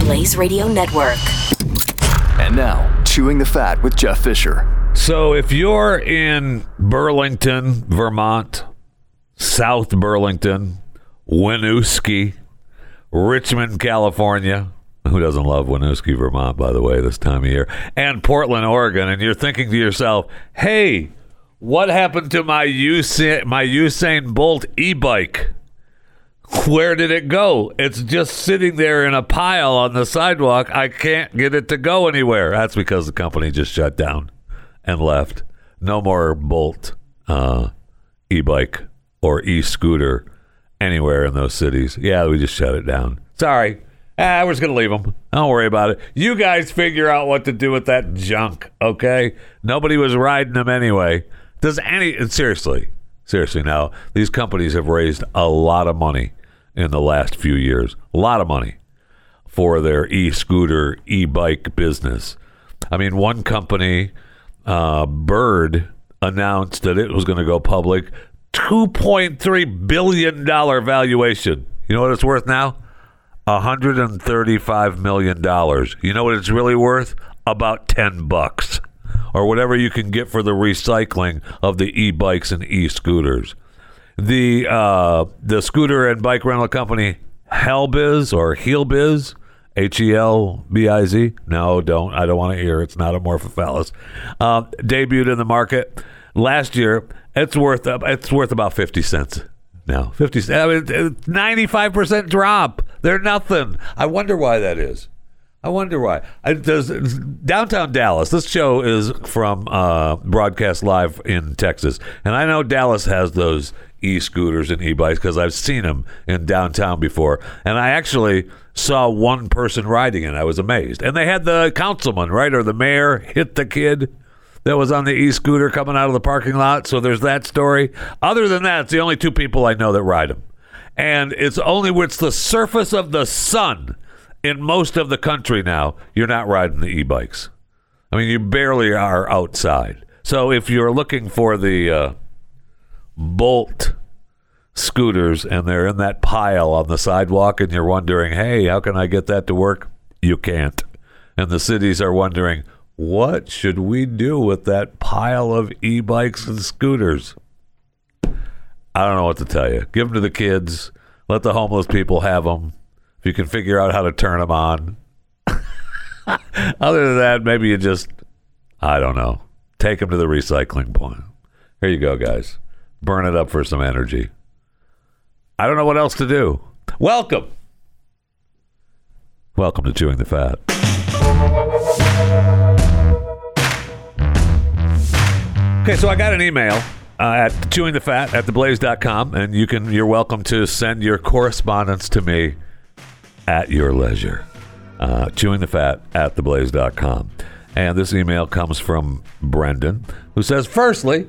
Blaze Radio Network. And now, Chewing the Fat with Jeff Fisher. So if you're in Burlington, Vermont, South Burlington, Winooski, Richmond, California — who doesn't love Winooski, Vermont, by the way, this time of year — and Portland, Oregon, and you're thinking to yourself, hey, what happened to my Usain Bolt e-bike? Where did it go? It's just sitting there in a pile on the sidewalk. I can't get it to go anywhere. That's because the company just shut down and left. No more Bolt e-bike or e-scooter anywhere in those cities. Yeah, we just shut it down. Sorry. We're just going to leave them. Don't worry about it. You guys figure out what to do with that junk, okay? Nobody was riding them anyway. Seriously, now, these companies have raised a lot of money in the last few years. A lot of money for their e-scooter, e-bike business. I mean, one company, Bird, announced that it was going to go public. $2.3 billion valuation. You know what it's worth now? $135 million. You know what it's really worth? About $10. Or whatever you can get for the recycling of the e-bikes and e-scooters. The scooter and bike rental company Helbiz, Helbiz, no, don't. I don't want to hear. It's not amorphophallus. Debuted in the market last year. It's worth about 50 cents now. 50 cents. I mean, 95% drop. They're nothing. I wonder why that is. I wonder why. Downtown Dallas — this show is from broadcast live in Texas, and I know Dallas has those e-scooters and e-bikes because I've seen them in downtown before, and I actually saw one person riding it. I was amazed. And they had the councilman, right, or the mayor hit the kid that was on the e-scooter coming out of the parking lot, so there's that story. Other than that, it's the only two people I know that ride them. And it's the surface of the sun. In most of the country now, you're not riding the e-bikes. I mean, you barely are outside. So if you're looking for the Bolt scooters and they're in that pile on the sidewalk and you're wondering, hey, how can I get that to work? You can't. And the cities are wondering, what should we do with that pile of e-bikes and scooters? I don't know what to tell you. Give them to the kids. Let the homeless people have them. You can figure out how to turn them on. Other than that, maybe you just, I don't know, take them to the recycling point. Here you go, guys. Burn it up for some energy. I don't know what else to do. Welcome to Chewing the Fat. Okay, so I got an email at chewingthefat@theblaze.com, and you're welcome to send your correspondence to me at your leisure. chewingthefat@theblaze.com. And this email comes from Brendan, who says, firstly,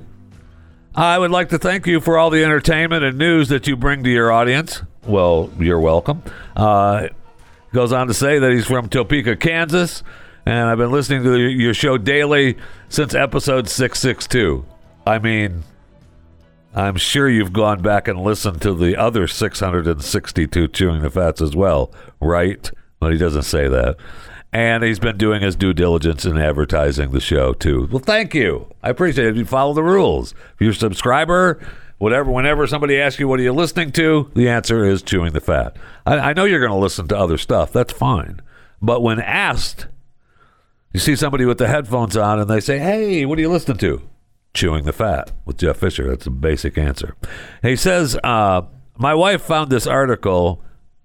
I would like to thank you for all the entertainment and news that you bring to your audience. Well, you're welcome. Goes on to say that he's from Topeka, Kansas, and I've been listening to your show daily since episode 662. I mean, I'm sure you've gone back and listened to the other 662 Chewing the Fats as well, right? But he doesn't say that. And he's been doing his due diligence in advertising the show, too. Well, thank you. I appreciate it. You follow the rules. If you're a subscriber, whenever somebody asks you, what are you listening to? The answer is Chewing the Fat. I know you're going to listen to other stuff. That's fine. But when asked, you see somebody with the headphones on and they say, hey, what are you listening to? Chewing the Fat with Jeff Fisher. That's a basic answer. He says, my wife found this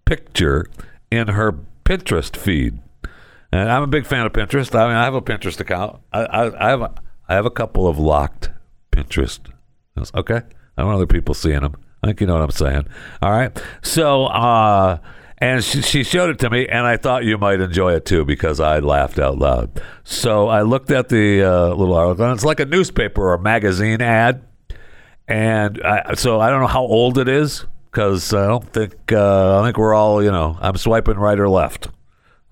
picture in her Pinterest feed. And I'm a big fan of Pinterest. I mean, I have a Pinterest account. I have a couple of locked Pinterest. Okay? I don't want other people seeing them. I think you know what I'm saying. All right. So, And she showed it to me, and I thought you might enjoy it too because I laughed out loud. So I looked at the little article, and it's like a newspaper or a magazine ad. And so I don't know how old it is because I don't think I think we're all, you know, I'm swiping right or left.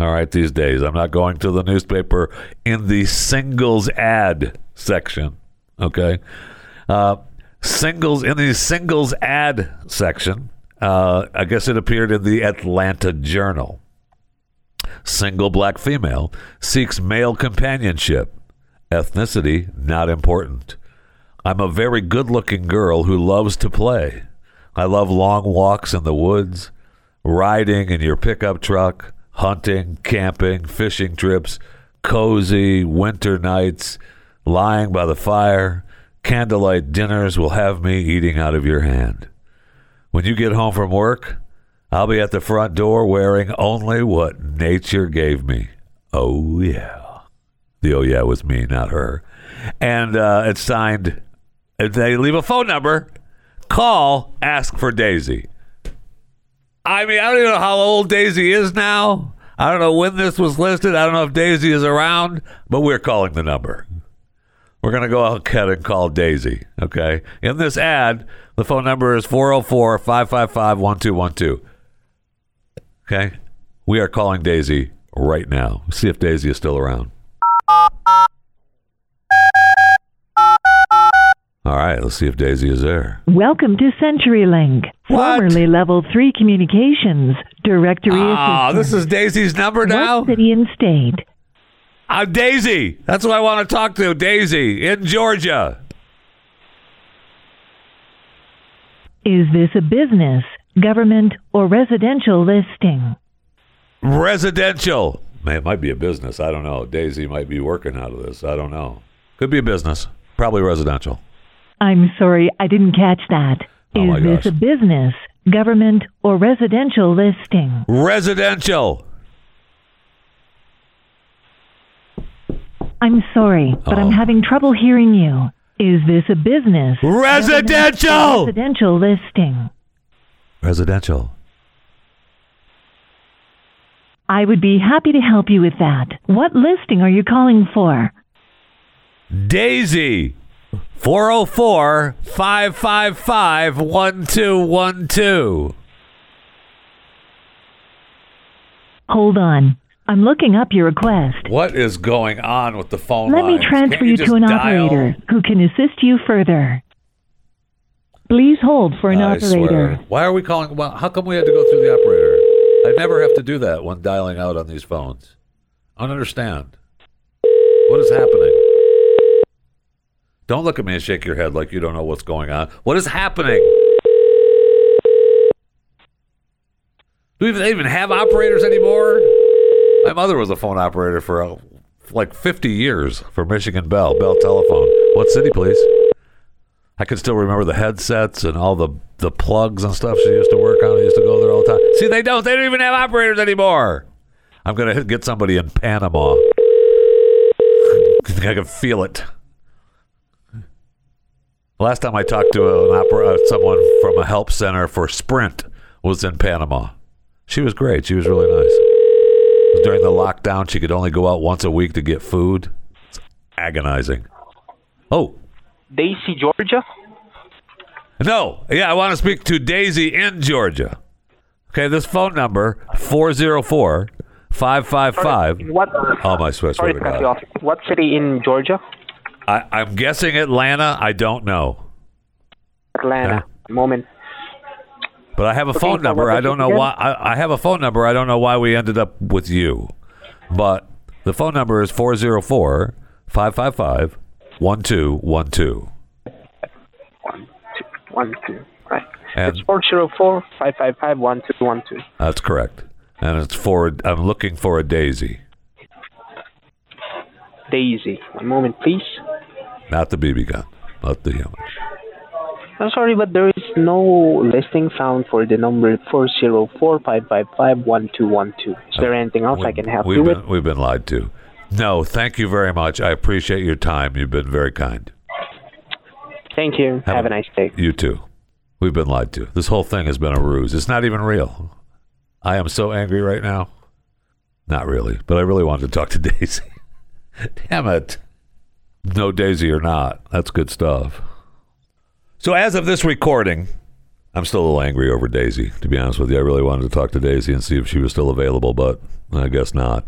All right, these days I'm not going to the newspaper in the singles ad section. Okay, singles in the singles ad section. I guess it appeared in the Atlanta Journal. Single black female seeks male companionship. Ethnicity not important. I'm a very good-looking girl who loves to play. I love long walks in the woods, riding in your pickup truck, hunting, camping, fishing trips, cozy winter nights, lying by the fire. Candlelight dinners will have me eating out of your hand. When you get home from work, I'll be at the front door wearing only what nature gave me. Oh, yeah. The oh, yeah was me, not her. And it's signed... They leave a phone number, call, ask for Daisy. I mean, I don't even know how old Daisy is now. I don't know when this was listed. I don't know if Daisy is around, but we're calling the number. We're going to go ahead and call Daisy, okay? In this ad, the phone number is 404-555-1212, okay? We are calling Daisy right now. See if Daisy is still around. All right, let's see if Daisy is there. Welcome to CenturyLink, formerly Level 3 Communications, directory assistant. This is Daisy's number now? What city and state? I'm Daisy. That's who I want to talk to, Daisy, in Georgia. Is this a business, government, or residential listing? Residential. Man, it might be a business. I don't know. Daisy might be working out of this. I don't know. Could be a business. Probably residential. I'm sorry, I didn't catch that. Is this a business, government, or residential listing? Residential. I'm sorry, but I'm having trouble hearing you. Is this a business? Residential. Residential listing. Residential. I would be happy to help you with that. What listing are you calling for? Daisy. 404-555-1212. Hold on. I'm looking up your request. What is going on with the phone line? Let me transfer you to an operator who can assist you further. Please hold for an operator. Swear. Why are we calling? Well, how come we had to go through the operator? I never have to do that when dialing out on these phones. I don't understand. What is happening? Don't look at me and shake your head like you don't know what's going on. What is happening? Do they even have operators anymore? My mother was a phone operator for like 50 years for Michigan Bell Telephone. What city, please? I can still remember the headsets and all the plugs and stuff she used to work on. I used to go there all the time. See, they don't even have operators anymore. I'm going to get somebody in Panama. I can feel it. Last time I talked to someone from a help center for Sprint was in Panama. She was great. She was really nice. It was during the lockdown, she could only go out once a week to get food. It's agonizing. Oh. Daisy, Georgia? No. Yeah, I want to speak to Daisy in Georgia. Okay, this phone number, 404-555. What city in Georgia? I'm guessing Atlanta. I don't know. Atlanta. Yeah. Moment. But I have a phone number. I don't know why. I have a phone number. I don't know why we ended up with you. But the phone number is 404-555-1212. 1212. Right. And it's 404-555-1212. That's correct. And it's for. I'm looking for a Daisy. Daisy. One moment, please. Not the BB gun, not the human. I'm sorry, but there is no listing found for the number 404-555-1212. Is there anything else I can help you with? We've been lied to. No, thank you very much. I appreciate your time. You've been very kind. Thank you. Have a nice day. You too. We've been lied to. This whole thing has been a ruse. It's not even real. I am so angry right now. Not really, but I really wanted to talk to Daisy. Damn it. No Daisy or not. That's good stuff. So as of this recording, I'm still a little angry over Daisy, to be honest with you. I really wanted to talk to Daisy and see if she was still available, but I guess not.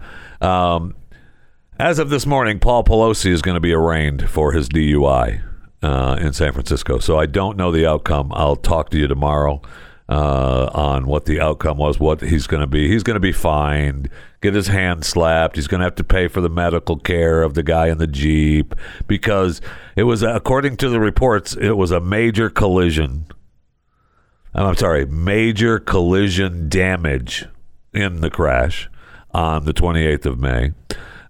As of this morning, Paul Pelosi is going to be arraigned for his DUI in San Francisco. So I don't know the outcome. I'll talk to you tomorrow on what the outcome was, what he's going to be. He's going to be fined, get his hand slapped. He's going to have to pay for the medical care of the guy in the Jeep because it was, according to the reports, it was a major collision. I'm sorry, major collision damage in the crash on the 28th of May.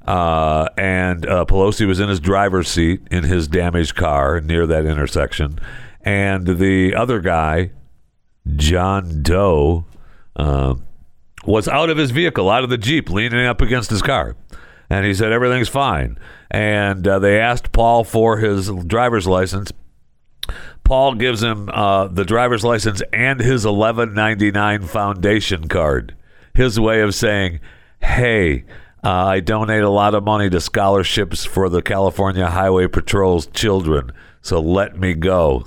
And Pelosi was in his driver's seat in his damaged car near that intersection. And the other guy, John Doe, was out of his vehicle, out of the Jeep, leaning up against his car. And he said, everything's fine. And they asked Paul for his driver's license. Paul gives him the driver's license and his $11.99 foundation card. His way of saying, hey, I donate a lot of money to scholarships for the California Highway Patrol's children, so let me go.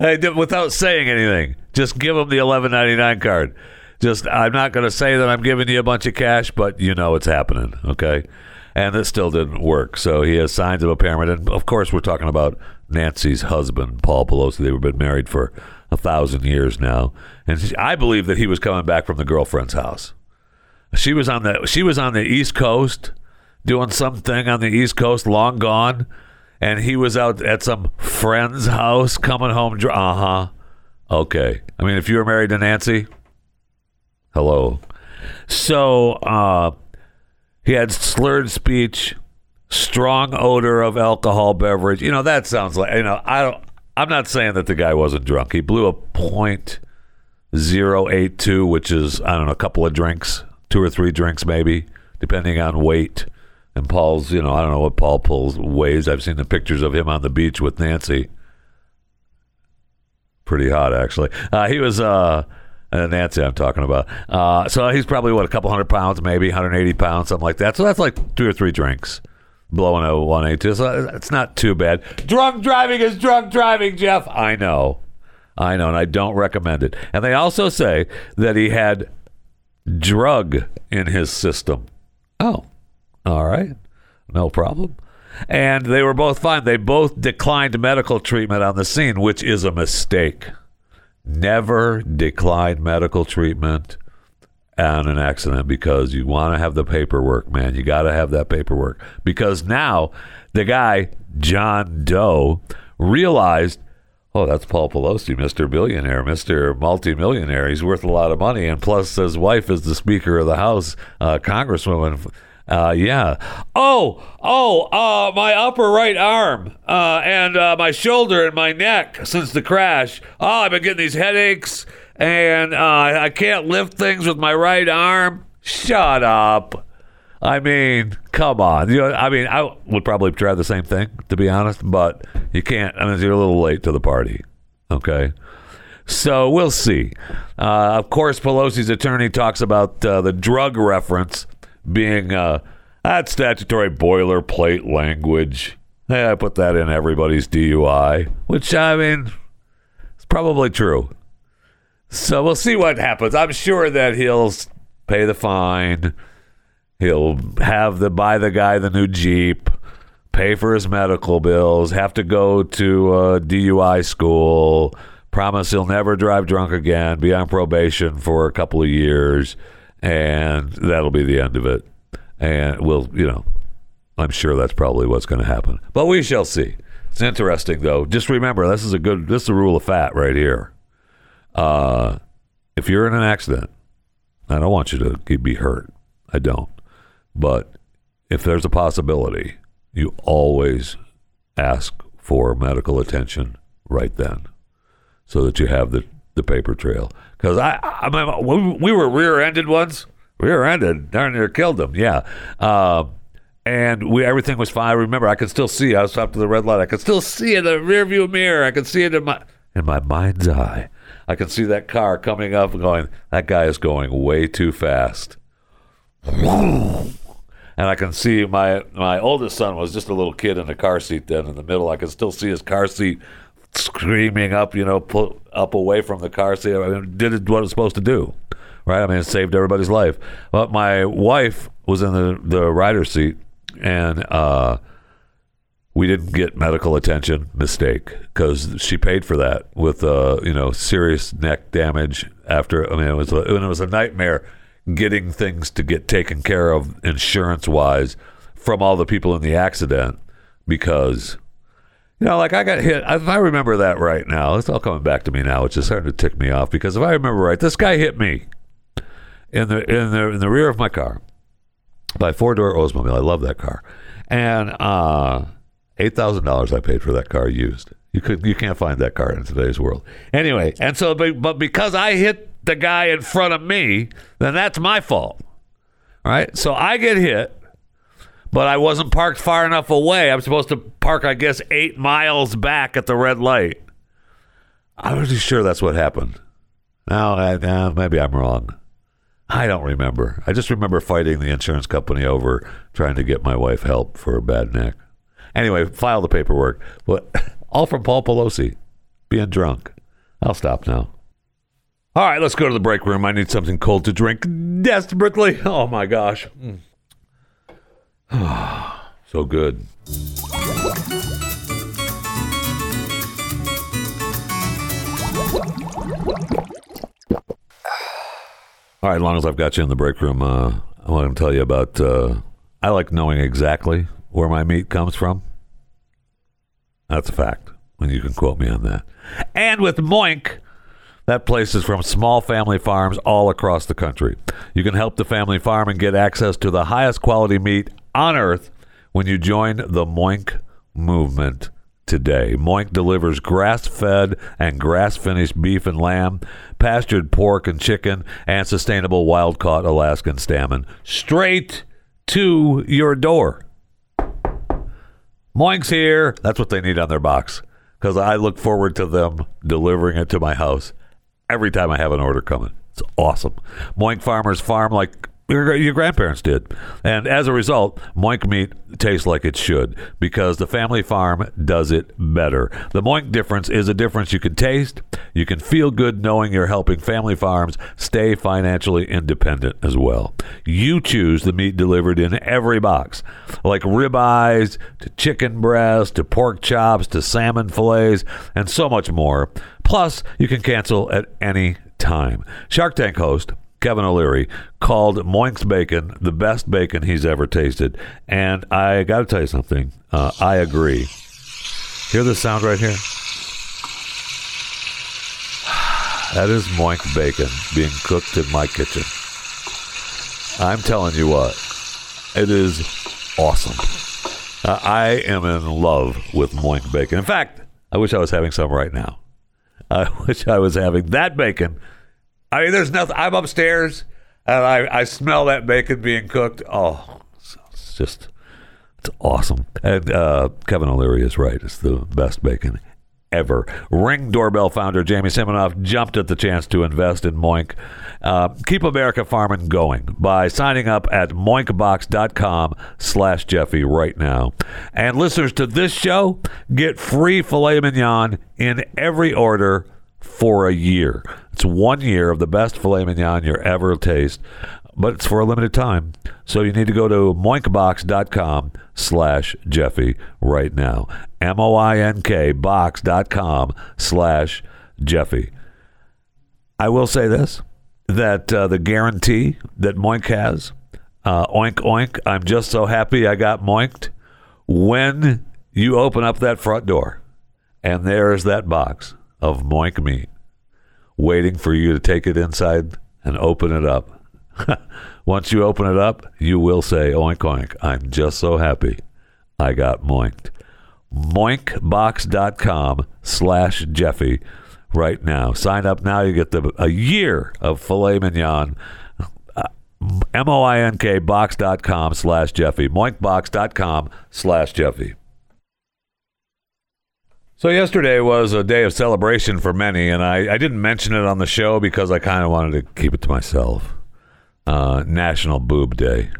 Without saying anything, just give them the $11.99 card. Just, I'm not going to say that I'm giving you a bunch of cash, but you know it's happening, okay? And it still didn't work. So he has signs of impairment. And, of course, we're talking about Nancy's husband, Paul Pelosi. They've been married for 1,000 years now. And I believe that he was coming back from the girlfriend's house. She was on the East Coast doing something on the East Coast, long gone. And he was out at some friend's house coming home. Okay. I mean, if you were married to Nancy, hello. So, he had slurred speech, strong odor of alcohol beverage. You know, that sounds like, you know, I'm not saying that the guy wasn't drunk. He blew a .082, which is, I don't know, a couple of drinks, 2 or 3 drinks maybe, depending on weight. And Paul's, you know, I don't know what Paul weighs. I've seen the pictures of him on the beach with Nancy. Pretty hot, actually. He was... Nancy I'm talking about. So he's probably, what, a couple hundred pounds, maybe 180 pounds, something like that. So that's like 2 or 3 drinks, blowing a 182. So it's not too bad. Drunk driving is drunk driving, Jeff. I know, and I don't recommend it. And they also say that he had drug in his system. Oh, all right. No problem. And they were both fine. They both declined medical treatment on the scene, which is a mistake. Never decline medical treatment on an accident because you want to have the paperwork, man. You got to have that paperwork because now the guy, John Doe, realized, oh, that's Paul Pelosi, Mr. Billionaire, Mr. Multimillionaire. He's worth a lot of money. And plus his wife is the Speaker of the House, Congresswoman. Yeah. My upper right arm and my shoulder and my neck since the crash. Oh, I've been getting these headaches and I can't lift things with my right arm. Shut up. I mean, come on. You know, I mean, I would probably try the same thing, to be honest, but you can't. I mean, you're a little late to the party. Okay. So we'll see. Of course, Pelosi's attorney talks about the drug reference being that statutory boilerplate language. Hey, I put that in everybody's DUI, which, I mean, it's probably true. So we'll see what happens. I'm sure that he'll pay the fine. He'll have to buy the guy the new Jeep, pay for his medical bills, have to go to DUI school, promise he'll never drive drunk again, be on probation for a couple of years, and that'll be the end of it. And we'll, you know, I'm sure that's probably what's going to happen. But we shall see. It's interesting, though. Just remember, this is a rule of fat right here. If you're in an accident, I don't want you to be hurt. I don't. But if there's a possibility, you always ask for medical attention right then so that you have the paper trail. Because we were rear-ended once. Rear-ended. Darn near killed him. Yeah. And everything was fine. I remember, I could still see. I was up to the red light. I could still see in the rearview mirror. I could see it in my mind's eye. I can see that car coming up and going, that guy is going way too fast. And I can see my oldest son was just a little kid in a car seat then in the middle. I can still see his car seat screaming up, put up away from the car seat. I mean, did what it was supposed to do, right? I mean, it saved everybody's life. But my wife was in the rider seat, and we didn't get medical attention. Mistake, because she paid for that with serious neck damage after. I mean, it was a nightmare getting things to get taken care of insurance wise from all the people in the accident, because I got hit. If I remember that right now, it's all coming back to me now, which is starting to tick me off, because if I remember right, this guy hit me in the rear of my car by four-door Oldsmobile. I love that car, and $8,000 I paid for that car used. You can't find that car in today's world. Anyway, and so, but because I hit the guy in front of me, then that's my fault, right? So I get hit, but I wasn't parked far enough away. I'm supposed to park, I guess, 8 miles back at the red light. I'm pretty sure that's what happened. Now, maybe I'm wrong. I don't remember. I just remember fighting the insurance company over trying to get my wife help for a bad neck. Anyway, file the paperwork. But all from Paul Pelosi being drunk. I'll stop now. All right, let's go to the break room. I need something cold to drink desperately. Oh, my gosh. So good. All right, as long as I've got you in the break room, I want to tell you about, I like knowing exactly where my meat comes from. That's a fact, and you can quote me on that. And with Moink, that place is from small family farms all across the country. You can help the family farm and get access to the highest quality meat on earth when you join the Moink movement today. Moink delivers grass-fed and grass-finished beef and lamb, pastured pork and chicken, and sustainable wild-caught Alaskan salmon straight to your door. Moink's here. That's what they need on their box, because I look forward to them delivering it to my house every time I have an order coming. It's awesome. Moink farmers farm like your grandparents did, and as a result, Moink meat tastes like it should, because the family farm does it better. The Moink difference is a difference you can taste. You can feel good knowing you're helping family farms stay financially independent as well. You choose the meat delivered in every box, like ribeyes to chicken breasts to pork chops to salmon fillets and so much more. Plus, you can cancel at any time. Shark Tank host Kevin O'Leary called Moink's bacon the best bacon he's ever tasted. And I got to tell you something. I agree. Hear this sound right here? That is Moink bacon being cooked in my kitchen. I'm telling you what, it is awesome. I am in love with Moink bacon. In fact, I wish I was having some right now. I wish I was having that bacon. I mean, there's nothing. I'm upstairs, and I smell that bacon being cooked. Oh, it's awesome. And Kevin O'Leary is right. It's the best bacon ever. Ring doorbell founder Jamie Siminoff jumped at the chance to invest in Moink. Keep America farming going by signing up at moinkbox.com/Jeffy right now. And listeners to this show, get free filet mignon in every order for a year. It's 1 year of the best filet mignon you'll ever taste, but it's for a limited time. So you need to go to moinkbox.com/Jeffy right now. moinkbox.com/Jeffy. I will say this, that the guarantee that Moink has, oink, oink, I'm just so happy I got Moinked. When you open up that front door and there is that box of Moink meat waiting for you to take it inside and open it up. Once you open it up, you will say, oink, oink, I'm just so happy I got Moinked. Moinkbox.com/Jeffy right now. Sign up now. You get a year of filet mignon. moinkbox.com/Jeffy. moinkbox.com/Jeffy. So yesterday was a day of celebration for many, and I didn't mention it on the show because I kind of wanted to keep it to myself. National Boob Day.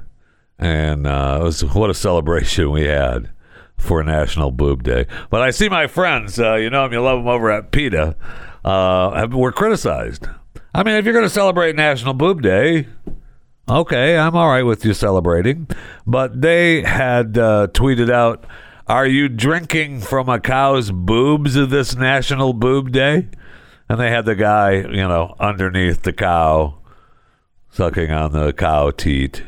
And it was, what a celebration we had for National Boob Day. But I see my friends, you know them, you love them over at PETA, were criticized. I mean, if you're going to celebrate National Boob Day, okay, I'm all right with you celebrating. But they had tweeted out, "Are you drinking from a cow's boobs of this National Boob Day?" And they had the guy, you know, underneath the cow, sucking on the cow teat.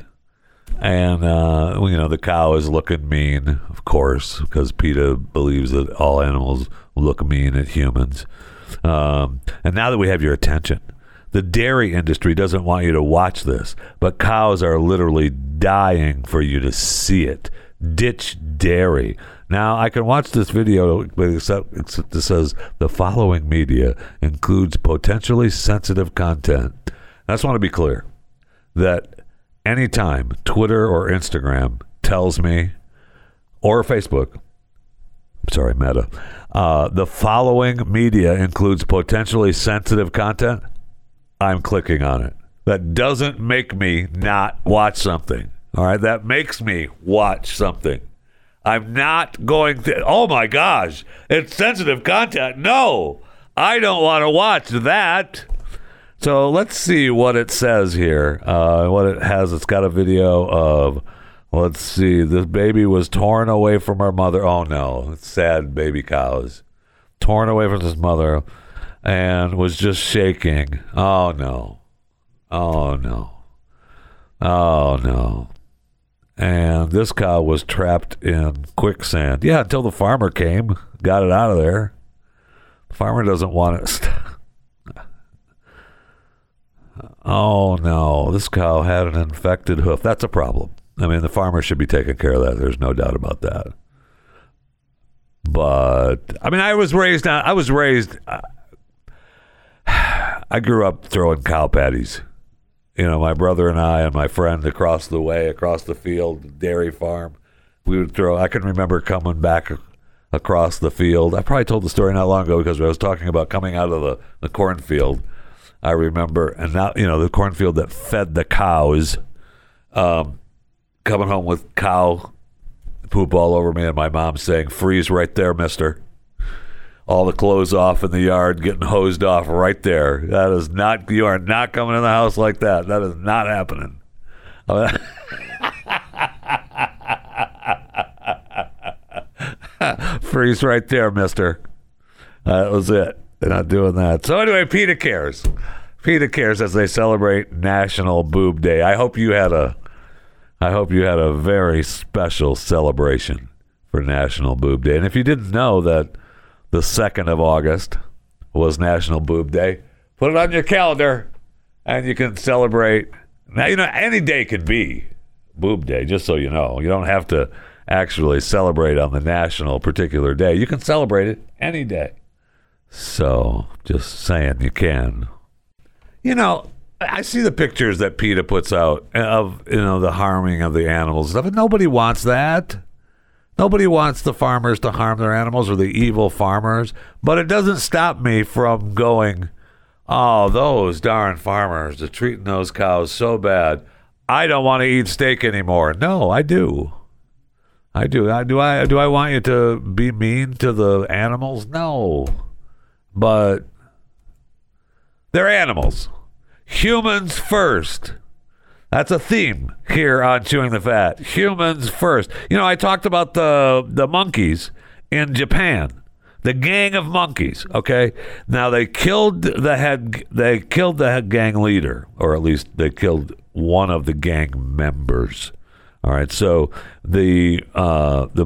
And, you know, the cow is looking mean, of course, because PETA believes that all animals look mean at humans. And now that we have your attention, the dairy industry doesn't want you to watch this, but cows are literally dying for you to see it. Ditch dairy. Now, I can watch this video, but except it says the following media includes potentially sensitive content. I just want to be clear that anytime Twitter or Instagram tells me, or Facebook, sorry, Meta, the following media includes potentially sensitive content, I'm clicking on it. That doesn't make me not watch something. All right, that makes me watch something. I'm not going to, oh my gosh, it's sensitive content. No, I don't want to watch that. So let's see what it says here. What it has, it's got a video of, let's see, this baby was torn away from her mother. Oh no, it's sad baby cows. Torn away from his mother and was just shaking. Oh no. Oh no. Oh no. And this cow was trapped in quicksand. Yeah, until the farmer came, got it out of there. The farmer doesn't want it. Oh no, this cow had an infected hoof. That's a problem. I mean, the farmer should be taking care of that. There's no doubt about that. But I mean, I grew up throwing cow patties. You know, my brother and I and my friend across the way, across the field, dairy farm, we would throw. I can remember coming back across the field. I probably told the story not long ago because I was talking about coming out of the cornfield. I remember, and now, you know, the cornfield that fed the cows, coming home with cow poop all over me and my mom saying, "Freeze right there, mister." All the clothes off in the yard, getting hosed off right there. That is not, you are not coming in the house like that. That is not happening. Freeze right there, mister. That was it. They're not doing that. So anyway, PETA cares. PETA cares as they celebrate National Boob Day. I hope you had a very special celebration for National Boob Day. And if you didn't know that the 2nd of August was National Boob Day, put it on your calendar and you can celebrate. Now, you know, any day could be Boob Day, just so you know. You don't have to actually celebrate on the national particular day. You can celebrate it any day. So, just saying, you can. You know, I see the pictures that PETA puts out of, you know, the harming of the animals and stuff, and nobody wants that. Nobody wants the farmers to harm their animals or the evil farmers, but it doesn't stop me from going, oh, those darn farmers are treating those cows so bad. I don't want to eat steak anymore. No, I do. I do. Do I want you to be mean to the animals? No. But they're animals. Humans first. That's a theme here on Chewing the Fat. Humans first. You know, I talked about the monkeys in Japan. The gang of monkeys, okay? Now, they killed the head gang leader, or at least they killed one of the gang members. All right, so the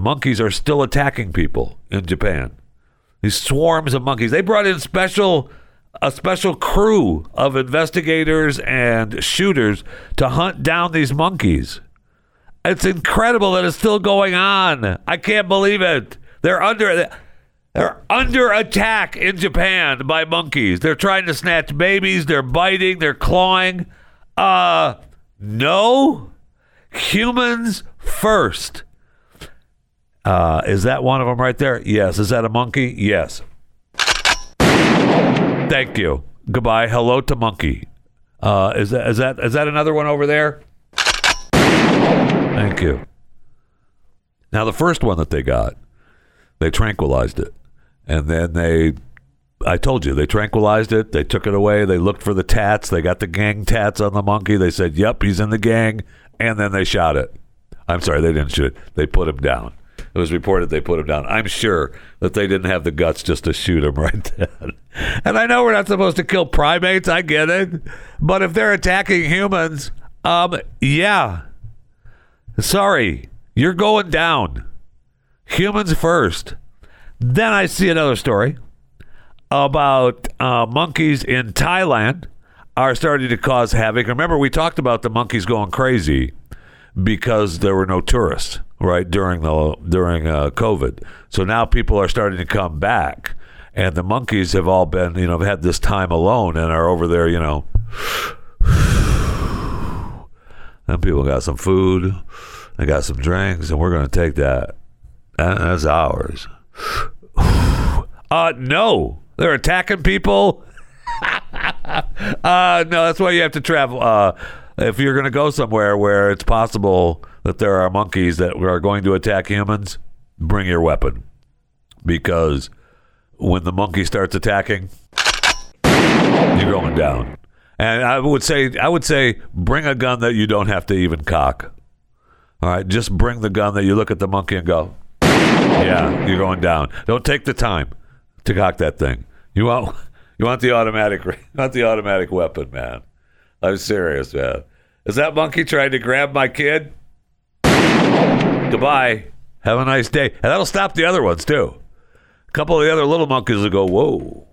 monkeys are still attacking people in Japan. These swarms of monkeys. They brought in a special crew of investigators and shooters to hunt down these monkeys. It's incredible that it's still going on. I can't believe it. They're under attack in Japan by monkeys. They're trying to snatch babies. They're biting. They're clawing. No. Humans first. Is that one of them right there? Yes. Is that a monkey? Yes. Thank you. Goodbye. Hello to monkey. Is that another one over there? Thank you. Now, the first one that they got, they tranquilized it. And then they tranquilized it. They took it away. They looked for the tats. They got the gang tats on the monkey. They said, yep, he's in the gang. And then they shot it. I'm sorry, they didn't shoot it. They put him down. It was reported they put him down. I'm sure that they didn't have the guts just to shoot him right then. And I know we're not supposed to kill primates. I get it. But if they're attacking humans, yeah. Sorry, you're going down. Humans first. Then I see another story about monkeys in Thailand are starting to cause havoc. Remember, we talked about the monkeys going crazy because there were no tourists, right, during COVID. So now people are starting to come back, and the monkeys have all been, had this time alone and are over there, And people got some food, they got some drinks, and we're going to take that. That's ours. No, they're attacking people. No, that's why you have to travel. If you're going to go somewhere where it's possible that there are monkeys that are going to attack humans, bring your weapon. Because when the monkey starts attacking, you're going down. And I would say bring a gun that you don't have to even cock. All right, just bring the gun that you look at the monkey and go, yeah, you're going down. Don't take the time to cock that thing. You want the automatic weapon, man. I'm serious, man. Is that monkey trying to grab my kid? Goodbye. Have a nice day. And that'll stop the other ones too. A couple of the other little monkeys will go, whoa.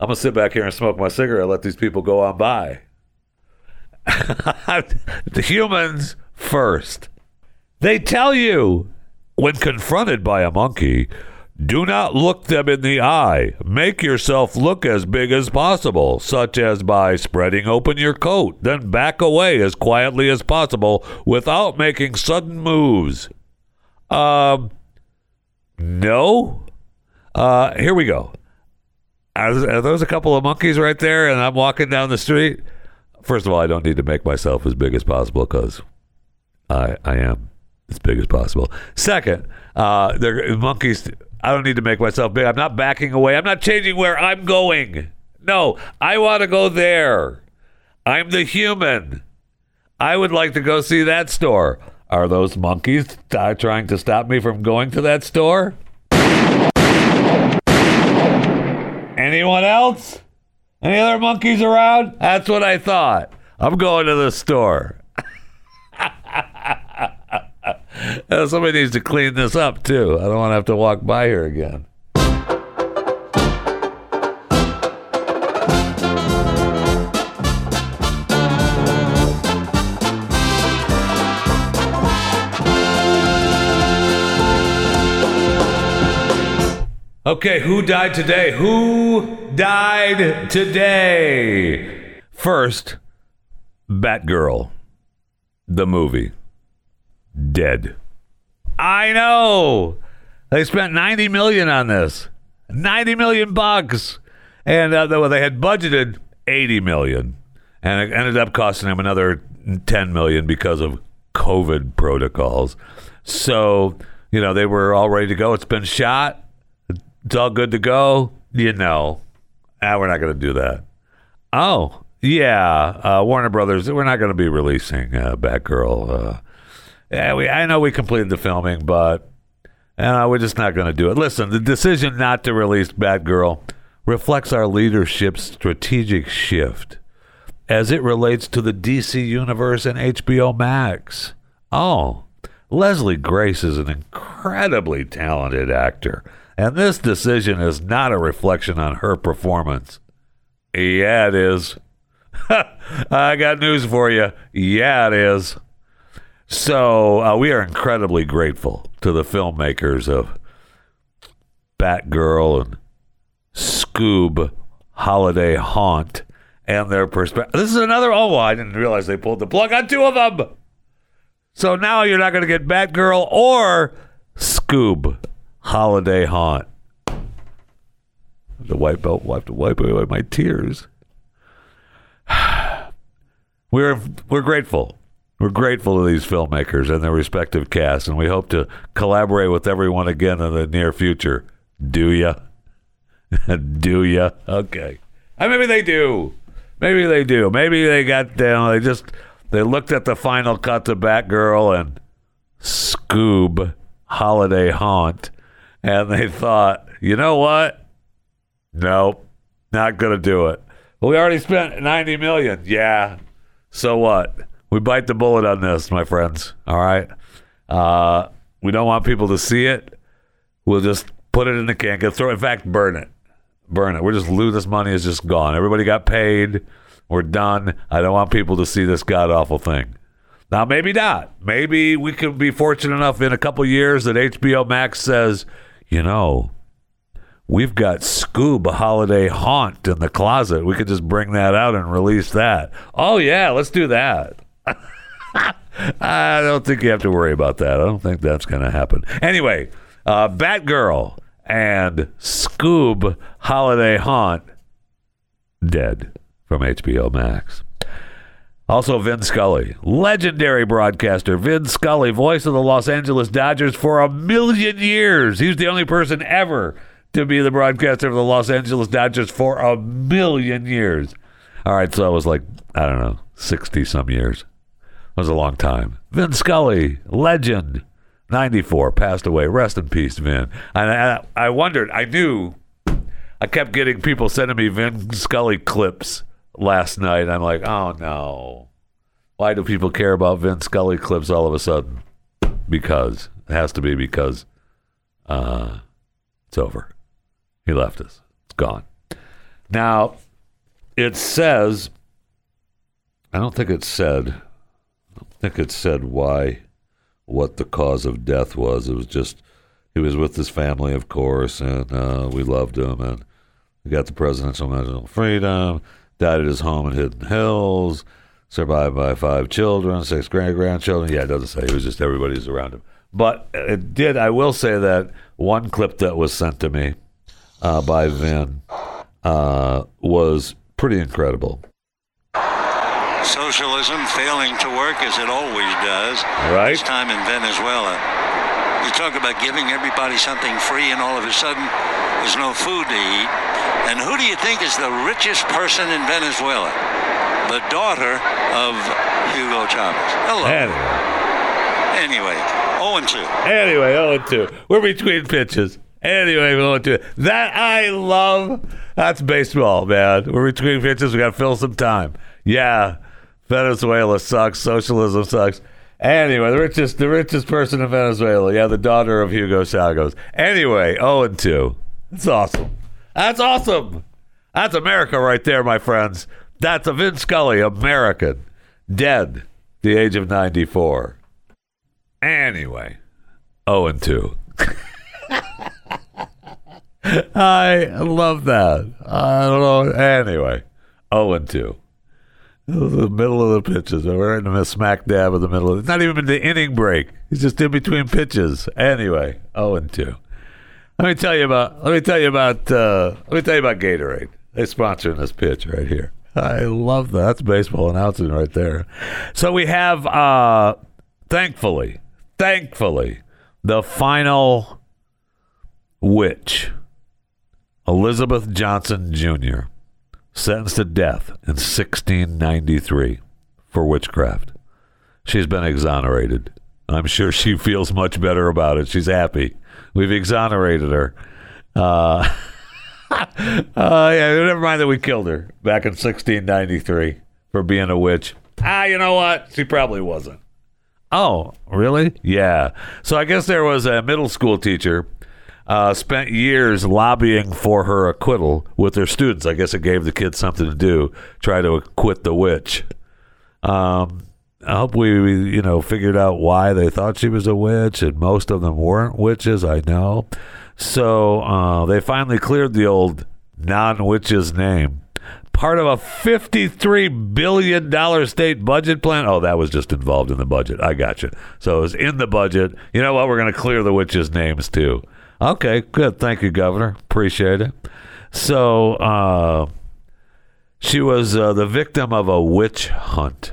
I'm going to sit back here and smoke my cigarette and let these people go on by. The humans first. They tell you when confronted by a monkey, do not look them in the eye. Make yourself look as big as possible, such as by spreading open your coat, then back away as quietly as possible without making sudden moves. No? Here we go. Are those a couple of monkeys right there? And I'm walking down the street. First of all, I don't need to make myself as big as possible because I am as big as possible. Second, monkeys, I don't need to make myself big. I'm not backing away. I'm not changing where I'm going. No, I want to go there. I'm the human. I would like to go see that store. Are those monkeys trying to stop me from going to that store? Anyone else? Any other monkeys around? That's what I thought. I'm going to the store. Somebody needs to clean this up, too. I don't want to have to walk by here again. Okay, who died today? Who died today? First, Batgirl, the movie, dead. I know. They spent $90 million on this. $90 million bucks. And they had budgeted $80 million. And it ended up costing them another $10 million because of COVID protocols. So, they were all ready to go. It's been shot. It's all good to go, we're not going to do that. Oh, yeah, Warner Brothers, we're not going to be releasing Batgirl. I know we completed the filming, but we're just not going to do it. Listen, the decision not to release Batgirl reflects our leadership's strategic shift as it relates to the DC Universe and HBO Max. Oh, Leslie Grace is an incredibly talented actor. And this decision is not a reflection on her performance. Yeah, it is. I got news for you. Yeah, it is. So we are incredibly grateful to the filmmakers of Batgirl and Scoob Holiday Haunt and their perspective. This is another. Oh, I didn't realize they pulled the plug on two of them. So now you're not going to get Batgirl or Scoob Holiday Haunt. The white belt will have to wipe away my tears. We're grateful. We're grateful to these filmmakers and their respective casts, and we hope to collaborate with everyone again in the near future. Do ya? Do ya? Okay. Maybe they do. Maybe they do. Maybe they got down. They looked at the final cut to Batgirl and Scoob Holiday Haunt, and they thought, you know what? Nope, not gonna do it. Well, we already spent $90 million. Yeah. So what? We bite the bullet on this, my friends. All right. We don't want people to see it. We'll just put it in the can. Throw it. In fact, burn it. Burn it. We're just losing this money. It's just gone. Everybody got paid. We're done. I don't want people to see this god-awful thing. Now, maybe not. Maybe we could be fortunate enough in a couple years that HBO Max says, you know, we've got Scoob Holiday Haunt in the closet. We could just bring that out and release that. Oh, yeah, let's do that. I don't think you have to worry about that. I don't think that's going to happen. Anyway, Batgirl and Scoob Holiday Haunt dead from HBO Max. Also, Vin Scully, legendary broadcaster. Vin Scully, voice of the Los Angeles Dodgers for 1,000,000 years. He's the only person ever to be the broadcaster of the Los Angeles Dodgers for 1,000,000 years. All right, so I was like, I don't know, 60-some years. It was a long time. Vin Scully, legend, 94, passed away. Rest in peace, Vin. And I wondered, I knew, I kept getting people sending me Vin Scully clips last night. And I'm like, oh, no. Why do people care about Vin Scully clips all of a sudden? Because. It has to be because it's over. He left us. It's gone. Now, it says, I don't think it said why, what the cause of death was. It was just, he was with his family, of course, and we loved him, and he got the Presidential Medal of Freedom, died at his home in Hidden Hills, survived by 5 children, 6 grandchildren. Yeah, it doesn't say. It was just everybody's around him. But it did, I will say that one clip that was sent to me, by Vin was pretty incredible. Socialism failing to work as it always does. Right. This time in Venezuela. You talk about giving everybody something free and all of a sudden there's no food to eat. And who do you think is the richest person in Venezuela? The daughter of Hugo Chávez. Hello. Anyway, 0-2. Anyway, 0-2. We're between pitches. Anyway, we won't do it. That I love. That's baseball, man. We're between pitches. We got to fill some time. Yeah, Venezuela sucks. Socialism sucks. Anyway, the richest person in Venezuela. Yeah, the daughter of Hugo Chávez. Anyway, 0-2. That's awesome. That's awesome. That's America right there, my friends. That's a Vin Scully, American, dead, the age of 94. Anyway, 0-2. I love that. I don't know. Anyway, 0-2. This is the middle of the pitches. We're in the smack dab of the middle. It's not even been the inning break. It's just in between pitches. Anyway, 0-2. Let me tell you about Gatorade. They're sponsoring this pitch right here. I love that. That's baseball announcing right there. So we have, thankfully, the final witch, Elizabeth Johnson Jr., sentenced to death in 1693 for witchcraft. She's been exonerated. I'm sure she feels much better about it. She's happy. We've exonerated her. Yeah, never mind that we killed her back in 1693 for being a witch. You know what? She probably wasn't. Oh, really? Yeah. So I guess there was a middle school teacher spent years lobbying for her acquittal with her students. I guess it gave the kids something to do, try to acquit the witch. I hope we figured out why they thought she was a witch, and most of them weren't witches, I know. So they finally cleared the old non-witch's name part of a $53 billion state budget plan. Oh, that was just involved in the budget. I gotcha. So it was in the budget. You know what? We're going to clear the witches' names, too. Okay, good. Thank you, Governor. Appreciate it. So she was the victim of a witch hunt.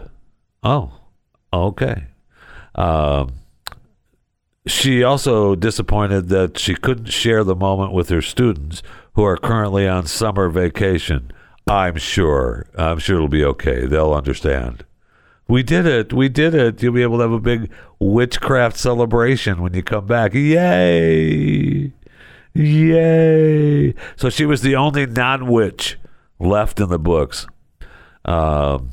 Oh, okay. She also disappointed that she couldn't share the moment with her students who are currently on summer vacation. I'm sure it'll be okay. They'll understand. We did it. You'll be able to have a big witchcraft celebration when you come back. Yay. So she was the only non-witch left in the books that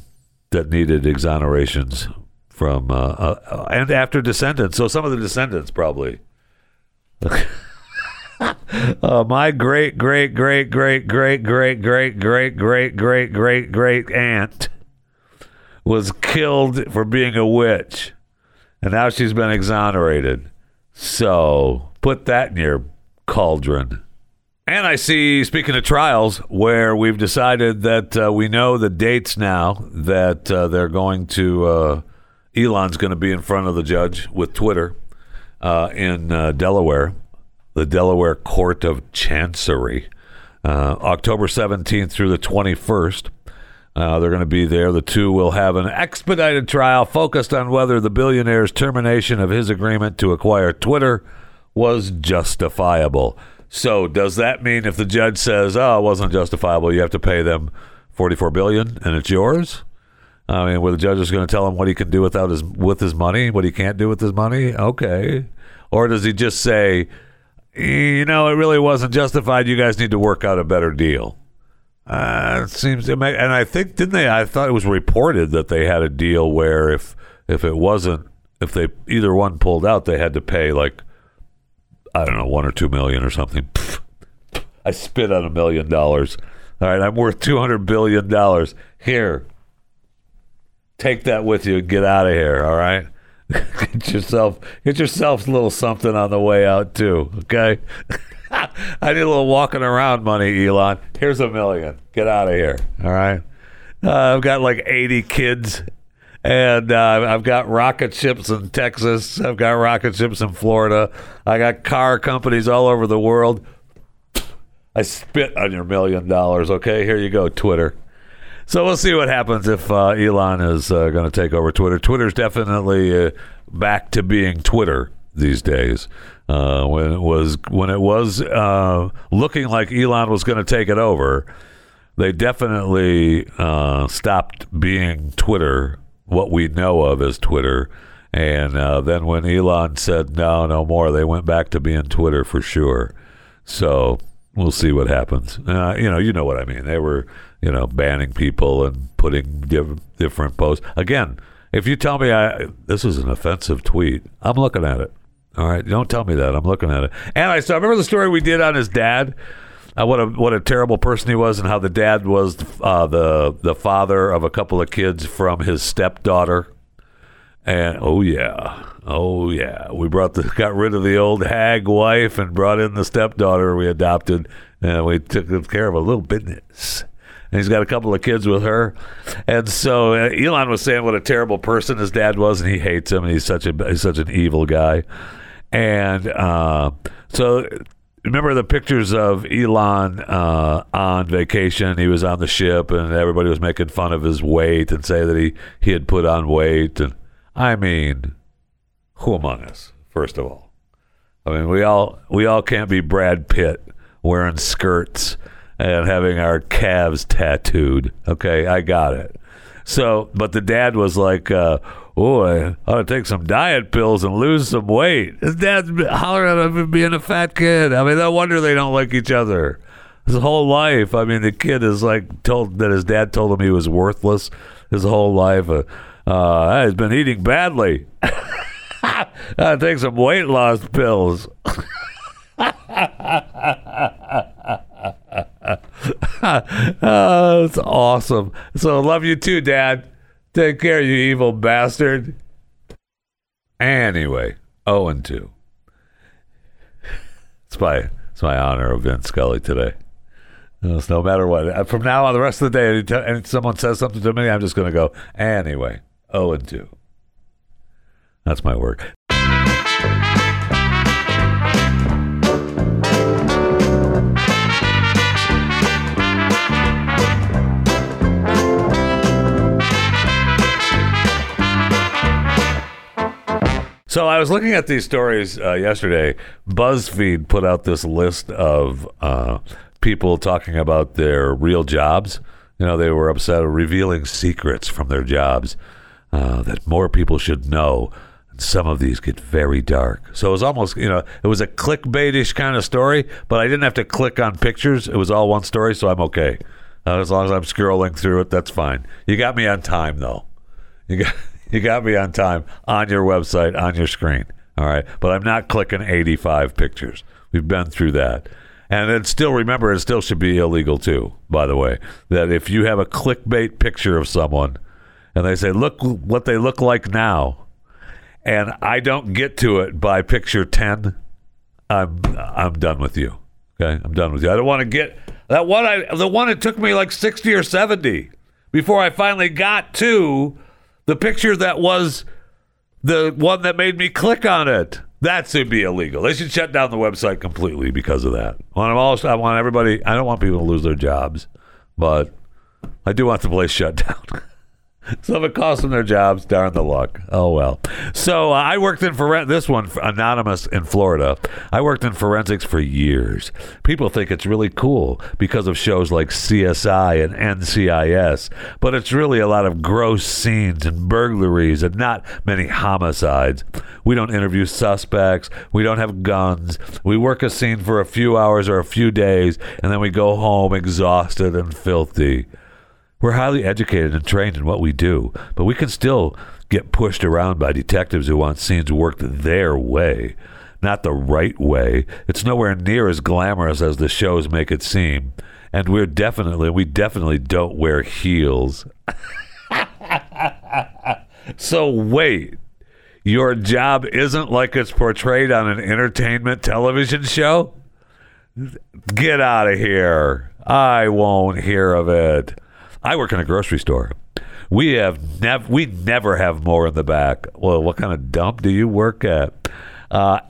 needed exonerations from and after descendants. So some of the descendants probably. My great aunt was killed for being a witch, and now she's been exonerated. So put that in your cauldron. And I see, speaking of trials, where we've decided that we know the dates now that they're going to Elon's going to be in front of the judge with Twitter in Delaware. The Delaware Court of Chancery, October 17th through the 21st. They're going to be there. The two will have an expedited trial focused on whether the billionaire's termination of his agreement to acquire Twitter was justifiable. So does that mean if the judge says, oh, it wasn't justifiable, you have to pay them $44 billion and it's yours? I mean, where the judge is going to tell him what he can do with his money, what he can't do with his money? Okay. Or does he just say, you know, it really wasn't justified. You guys need to work out a better deal. It seems, and I think, didn't they? I thought it was reported that they had a deal where if it wasn't, if they either one pulled out, they had to pay like, I don't know, $1 or $2 million or something. Pfft. I spit on $1 million. All right, I'm worth $200 billion. Here, take that with you and get out of here. All right. Get yourself a little something on the way out too, okay? I need a little walking around money, Elon. Here's $1 million. Get out of here, all right? I've got like 80 kids, and I've got rocket ships in Texas. I've got rocket ships in Florida. I got car companies all over the world. I spit on your $1 million, okay? Here you go, Twitter. So we'll see what happens if Elon is going to take over Twitter. Twitter's definitely back to being Twitter these days. When it was looking like Elon was going to take it over, they definitely stopped being Twitter, what we know of as Twitter. And then when Elon said, no more, they went back to being Twitter for sure. So we'll see what happens. You know what I mean. They were... You know, banning people and putting different posts. Again, if you tell me this is an offensive tweet, I'm looking at it. All right, don't tell me that. I'm looking at it. And I remember the story we did on his dad. What a terrible person he was, and how the dad was the father of a couple of kids from his stepdaughter. And oh yeah, we got rid of the old hag wife and brought in the stepdaughter we adopted, and we took care of a little business. And he's got a couple of kids with her. And so Elon was saying what a terrible person his dad was, and he hates him, and he's such an evil guy. And so remember the pictures of Elon on vacation. He was on the ship, and everybody was making fun of his weight and say that he had put on weight. And I mean, who among us, first of all? I mean, we all can't be Brad Pitt wearing skirts and having our calves tattooed. Okay, I got it. So, but the dad was like, I ought to take some diet pills and lose some weight. His dad's hollering at him being a fat kid. I mean, no wonder they don't like each other. His whole life, I mean, the kid is like told that his dad told him he was worthless his whole life. He's been eating badly. I ought to take some weight loss pills. Oh, that's awesome. So love you too, Dad. Take care, you evil bastard. Anyway, 0-2. It's my honor of Vin Scully today. It's no matter what. From now on, the rest of the day, and someone says something to me, I'm just going to go, anyway, 0-2. That's my word. So I was looking at these stories yesterday. BuzzFeed put out this list of people talking about their real jobs. You know, they were upset at revealing secrets from their jobs that more people should know. And some of these get very dark. So it was almost, you know, it was a clickbaitish kind of story, but I didn't have to click on pictures. It was all one story, so I'm okay. As long as I'm scrolling through it, that's fine. You got me on time, though. You got me on time, on your website, on your screen. All right. But I'm not clicking 85 pictures. We've been through that. And then still, remember, it still should be illegal, too, by the way, that if you have a clickbait picture of someone and they say, look what they look like now, and I don't get to it by picture 10, I'm done with you. Okay? I'm done with you. I don't want to get that one. The one it took me like 60 or 70 before I finally got to the picture that was the one that made me click on it. That should be illegal. They should shut down the website completely because of that. I want everybody. I don't want people to lose their jobs, but I do want the place shut down. So if it costs them their jobs, darn the luck. Oh, well. So I worked in forensics. This one, anonymous in Florida. I worked in forensics for years. People think it's really cool because of shows like CSI and NCIS, but it's really a lot of gross scenes and burglaries and not many homicides. We don't interview suspects. We don't have guns. We work a scene for a few hours or a few days, and then we go home exhausted and filthy. We're highly educated and trained in what we do, but we can still get pushed around by detectives who want scenes worked their way, not the right way. It's nowhere near as glamorous as the shows make it seem, and we definitely don't wear heels. So wait, your job isn't like it's portrayed on an entertainment television show? Get out of here. I won't hear of it. I work in a grocery store. We never have more in the back. Well, what kind of dump do you work at?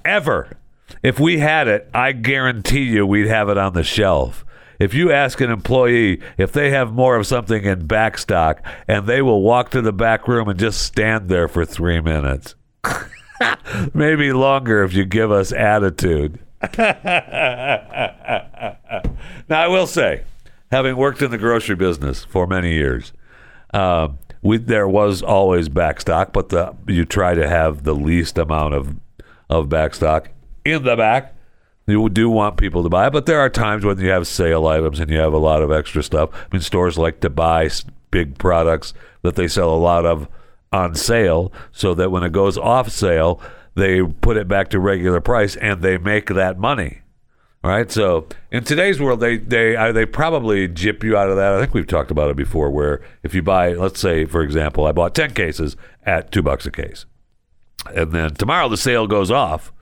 Ever. If we had it, I guarantee you we'd have it on the shelf. If you ask an employee if they have more of something in back stock, and they will walk to the back room and just stand there for 3 minutes. Maybe longer if you give us attitude. Now, I will say, having worked in the grocery business for many years, there was always back stock, but you try to have the least amount of back stock in the back. You do want people to buy, but there are times when you have sale items and you have a lot of extra stuff. I mean, stores like to buy big products that they sell a lot of on sale so that when it goes off sale, they put it back to regular price and they make that money. All right, so in today's world, they probably jip you out of that. I think we've talked about it before, where if you buy, let's say, for example, I bought 10 cases at $2 a case. And then tomorrow the sale goes off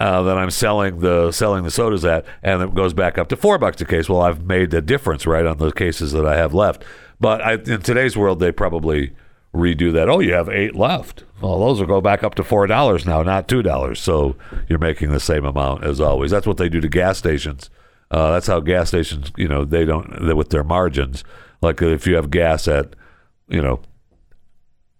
that I'm selling the sodas at, and it goes back up to $4 a case. Well, I've made the difference, right, on the cases that I have left. But in today's world, they probably redo that. Oh, you have 8 left. Well, those will go back up to $4 now, not $2. So you're making the same amount as always. That's what they do to gas stations. That's how gas stations, you know, they don't with their margins. Like if you have gas at, you know,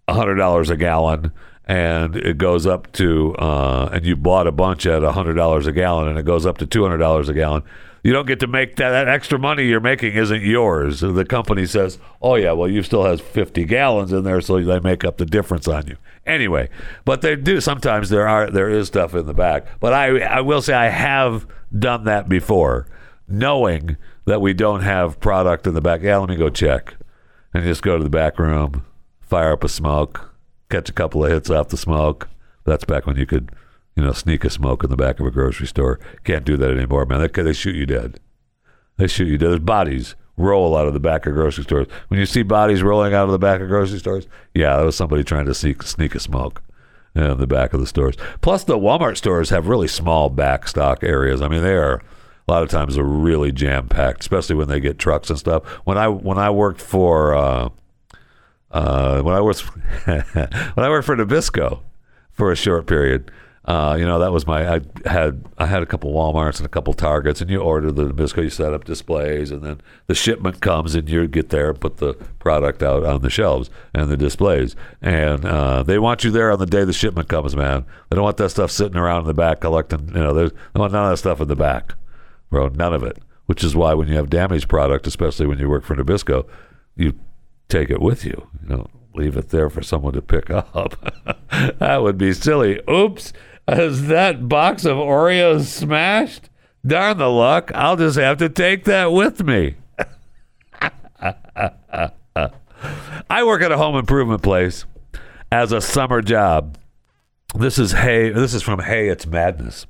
$100 a gallon, and it goes up to, and you bought a bunch at $100 a gallon, and it goes up to $200 a gallon. You don't get to make that extra money you're making isn't yours. The company says, oh, yeah, well, you still have 50 gallons in there, so they make up the difference on you. Anyway, but they do. Sometimes there is stuff in the back. But I will say I have done that before, knowing that we don't have product in the back. Yeah, let me go check. And just go to the back room, fire up a smoke, catch a couple of hits off the smoke. That's back when you could, you know, sneak a smoke in the back of a grocery store. Can't do that anymore, man. They shoot you dead. They shoot you dead. There's bodies roll out of the back of grocery stores. When you see bodies rolling out of the back of grocery stores, yeah, that was somebody trying to sneak a smoke in the back of the stores. Plus, the Walmart stores have really small back stock areas. I mean, they are a lot of times are really jam-packed, especially when they get trucks and stuff. When I worked for when I worked for Nabisco for a short period, that was my I had a couple Walmarts and a couple Targets, and you order the Nabisco, you set up displays, and then the shipment comes, and you get there and put the product out on the shelves and the displays, and they want you there on the day the shipment comes, man. They don't want that stuff sitting around in the back collecting, they want none of that stuff in the back, bro, none of it, which is why when you have damaged product, especially when you work for Nabisco, you take it with you, you know, leave it there for someone to pick up. That would be silly. Oops. Is that box of Oreos smashed? Darn the luck. I'll just have to take that with me. I work at a home improvement place as a summer job. This is from Hey, It's Madness.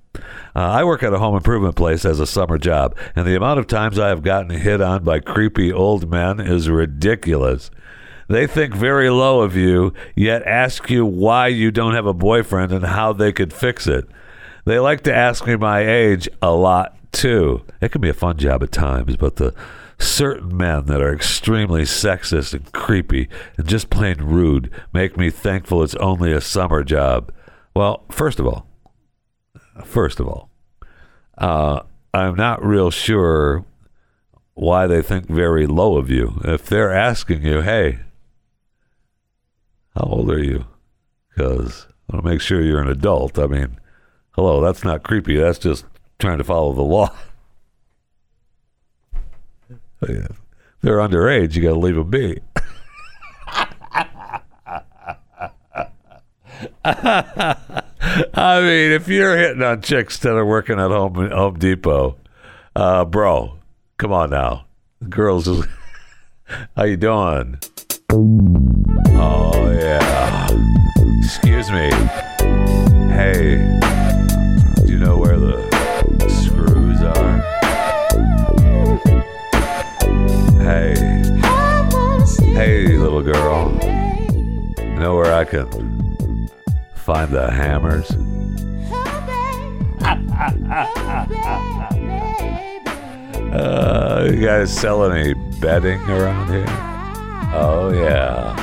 I work at a home improvement place as a summer job, and the amount of times I have gotten hit on by creepy old men is ridiculous. They think very low of you, yet ask you why you don't have a boyfriend and how they could fix it. They like to ask me my age a lot, too. It can be a fun job at times, but the certain men that are extremely sexist and creepy and just plain rude make me thankful it's only a summer job. Well, first of all, I'm not real sure why they think very low of you. If they're asking you, hey, how old are you? Because I want to make sure you're an adult. I mean, hello, that's not creepy. That's just trying to follow the law. If they're underage, you got to leave them be. I mean, if you're hitting on chicks that are working at Home Depot, bro, come on now. Girls, how you doing? Oh, yeah. Excuse me. Hey, do you know where the screws are? Hey, little girl. You know where I can find the hammers? You guys sell any bedding around here? Oh, yeah.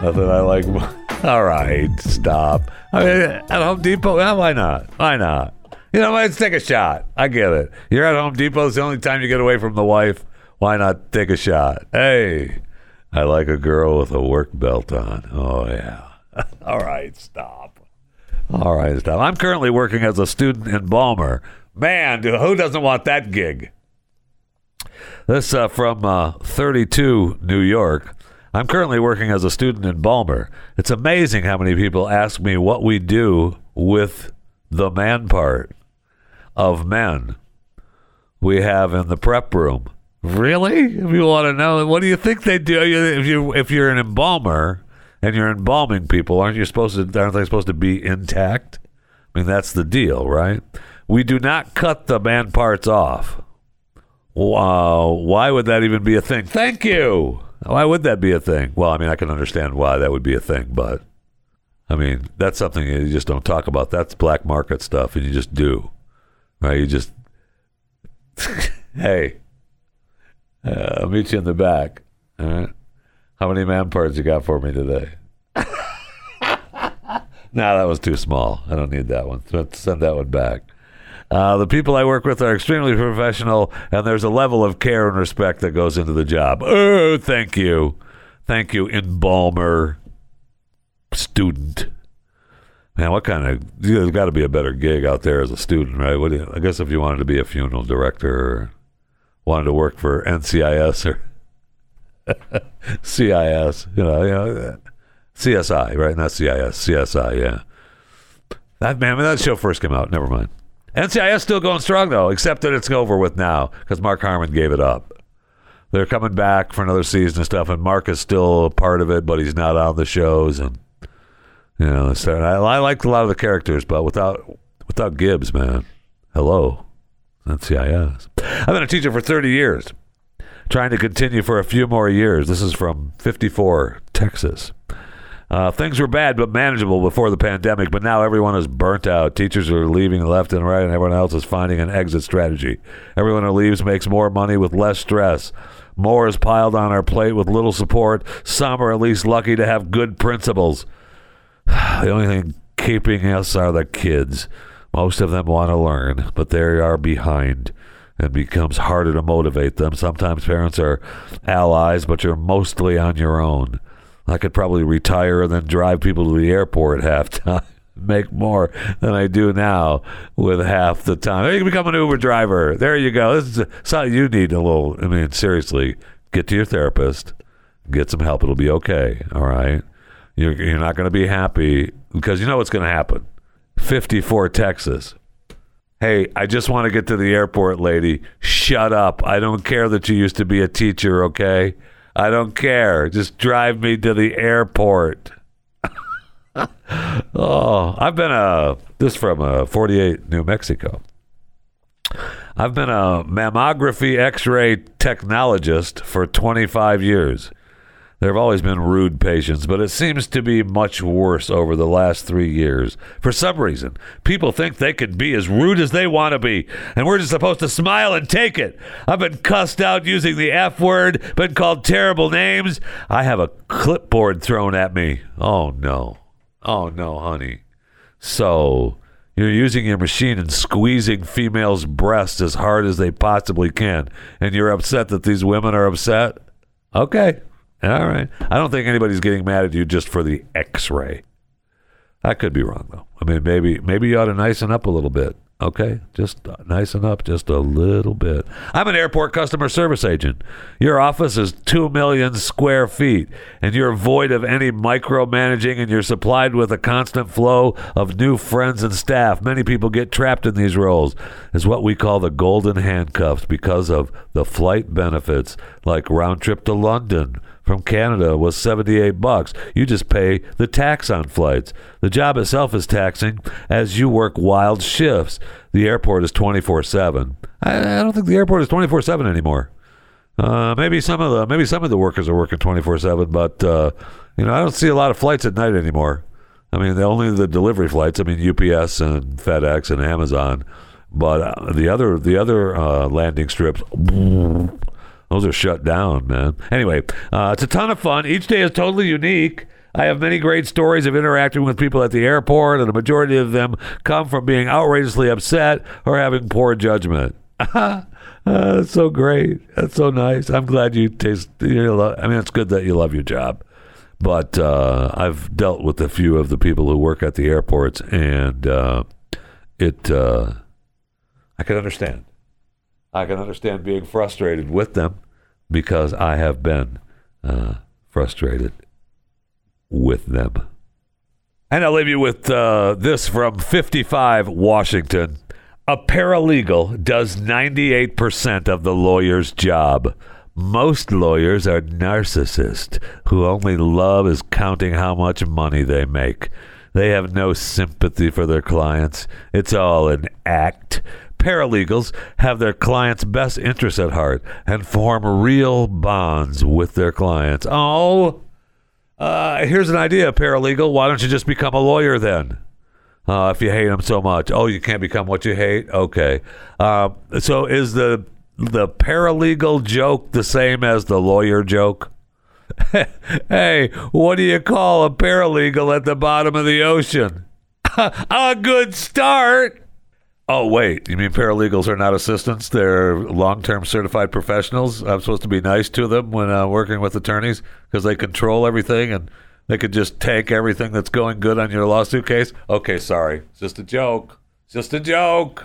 Nothing I like more. All right, stop. I mean, at Home Depot, well, why not? Why not? You know, let's take a shot. I get it. You're at Home Depot. It's the only time you get away from the wife. Why not take a shot? Hey, I like a girl with a work belt on. Oh, yeah. All right, stop. All right, stop. I'm currently working as a student embalmer. Man, dude, who doesn't want that gig? This from 32 New York. I'm currently working as a student embalmer. It's amazing how many people ask me what we do with the man part of men we have in the prep room. Really? If you want to know, what do you think they do? If you're an embalmer and you're embalming people, aren't they supposed to be intact? I mean, that's the deal, right? We do not cut the man parts off. Wow, why would that even be a thing? Thank you. Why would that be a thing? Well, I mean, I can understand why that would be a thing, but I mean, that's something you just don't talk about. That's black market stuff, and you just do, right? You just, hey, I'll meet you in the back. All right. How many man parts you got for me today? No, that was too small. I don't need that one. Send that one back. The people I work with are extremely professional, and there's a level of care and respect that goes into the job. Oh, thank you. Thank you, embalmer student. Man, there's got to be a better gig out there as a student, right? I guess if you wanted to be a funeral director or wanted to work for NCIS or CIS, CSI, right? Not CIS, CSI, yeah. When that show first came out, never mind. NCIS still going strong, though, except that it's over with now because Mark Harmon gave it up. They're coming back for another season and stuff, and Mark is still a part of it, but he's not on the shows. And I liked a lot of the characters, but without Gibbs, man, hello, NCIS. I've been a teacher for 30 years, trying to continue for a few more years. This is from 54, Texas. Things were bad but manageable before the pandemic, but now everyone is burnt out. Teachers are leaving left and right, and everyone else is finding an exit strategy. Everyone who leaves makes more money with less stress. More is piled on our plate with little support. Some are at least lucky to have good principals. The only thing keeping us are the kids. Most of them want to learn, but they are behind. It becomes harder to motivate them. Sometimes parents are allies, but you're mostly on your own. I could probably retire and then drive people to the airport half time. Make more than I do now with half the time. You can become an Uber driver. There you go. This is something you need a little. I mean, seriously, get to your therapist. Get some help. It'll be okay. All right. You're not going to be happy because you know what's going to happen. 54 Texas. Hey, I just want to get to the airport, lady. Shut up. I don't care that you used to be a teacher, okay? I don't care. Just drive me to the airport. Oh, I've been this from 48 New Mexico. I've been a mammography x-ray technologist for 25 years. There have always been rude patients, but it seems to be much worse over the last 3 years. For some reason, people think they can be as rude as they want to be, and we're just supposed to smile and take it. I've been cussed out using the F word, been called terrible names. I have a clipboard thrown at me. Oh, no. Oh, no, honey. So you're using your machine and squeezing females' breasts as hard as they possibly can, and you're upset that these women are upset? Okay. All right. I don't think anybody's getting mad at you just for the x-ray. I could be wrong, though. I mean, maybe you ought to nicen up a little bit. Okay? Just nicen up just a little bit. I'm an airport customer service agent. Your office is 2 million square feet, and you're void of any micromanaging, and you're supplied with a constant flow of new friends and staff. Many people get trapped in these roles. It's what we call the golden handcuffs because of the flight benefits, like round trip to London from Canada was $78. You just pay the tax on flights. The job itself is taxing as you work wild shifts. The airport is 24/7. I don't think the airport is 24/7 anymore. Maybe some of the workers are working 24/7, but I don't see a lot of flights at night anymore. I mean, only the delivery flights. I mean, UPS and FedEx and Amazon, but the other landing strips. Those are shut down, man. Anyway, it's a ton of fun. Each day is totally unique. I have many great stories of interacting with people at the airport, and the majority of them come from being outrageously upset or having poor judgment. That's so great. That's so nice. I'm glad you taste. It's good that you love your job. But I've dealt with a few of the people who work at the airports, and I can understand. I can understand being frustrated with them because I have been frustrated with them. And I'll leave you with this from 55 Washington. A paralegal does 98% of the lawyer's job. Most lawyers are narcissists who only love is counting how much money they make. They have no sympathy for their clients. It's all an act. Paralegals have their clients' best interests at heart and form real bonds with their clients. Oh, here's an idea, paralegal. Why don't you just become a lawyer then? If you hate them so much. Oh, you can't become what you hate? Okay. So is the paralegal joke the same as the lawyer joke? Hey, what do you call a paralegal at the bottom of the ocean? A good start. Oh, wait, you mean paralegals are not assistants? They're long-term certified professionals? I'm supposed to be nice to them when working with attorneys because they control everything and they could just take everything that's going good on your lawsuit case? Okay, sorry. It's just a joke. It's just a joke.